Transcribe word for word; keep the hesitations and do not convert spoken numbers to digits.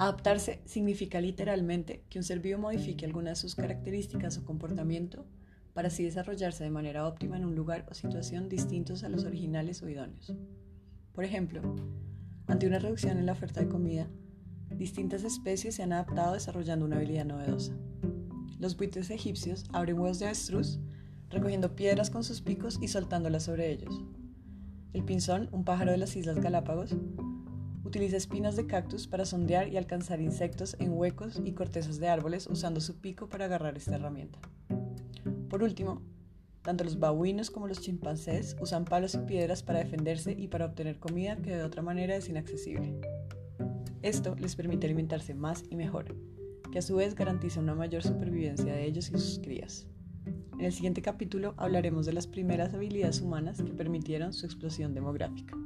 Adaptarse significa literalmente que un ser vivo modifique alguna de sus características o comportamiento para así desarrollarse de manera óptima en un lugar o situación distintos a los originales o idóneos. Por ejemplo, ante una reducción en la oferta de comida, distintas especies se han adaptado desarrollando una habilidad novedosa. Los buitres egipcios abren huevos de avestruz, recogiendo piedras con sus picos y soltándolas sobre ellos. El pinzón, un pájaro de las Islas Galápagos, utiliza espinas de cactus para sondear y alcanzar insectos en huecos y cortezas de árboles usando su pico para agarrar esta herramienta. Por último, tanto los babuinos como los chimpancés usan palos y piedras para defenderse y para obtener comida que de otra manera es inaccesible. Esto les permite alimentarse más y mejor, que a su vez garantiza una mayor supervivencia de ellos y sus crías. En el siguiente capítulo hablaremos de las primeras habilidades humanas que permitieron su explosión demográfica.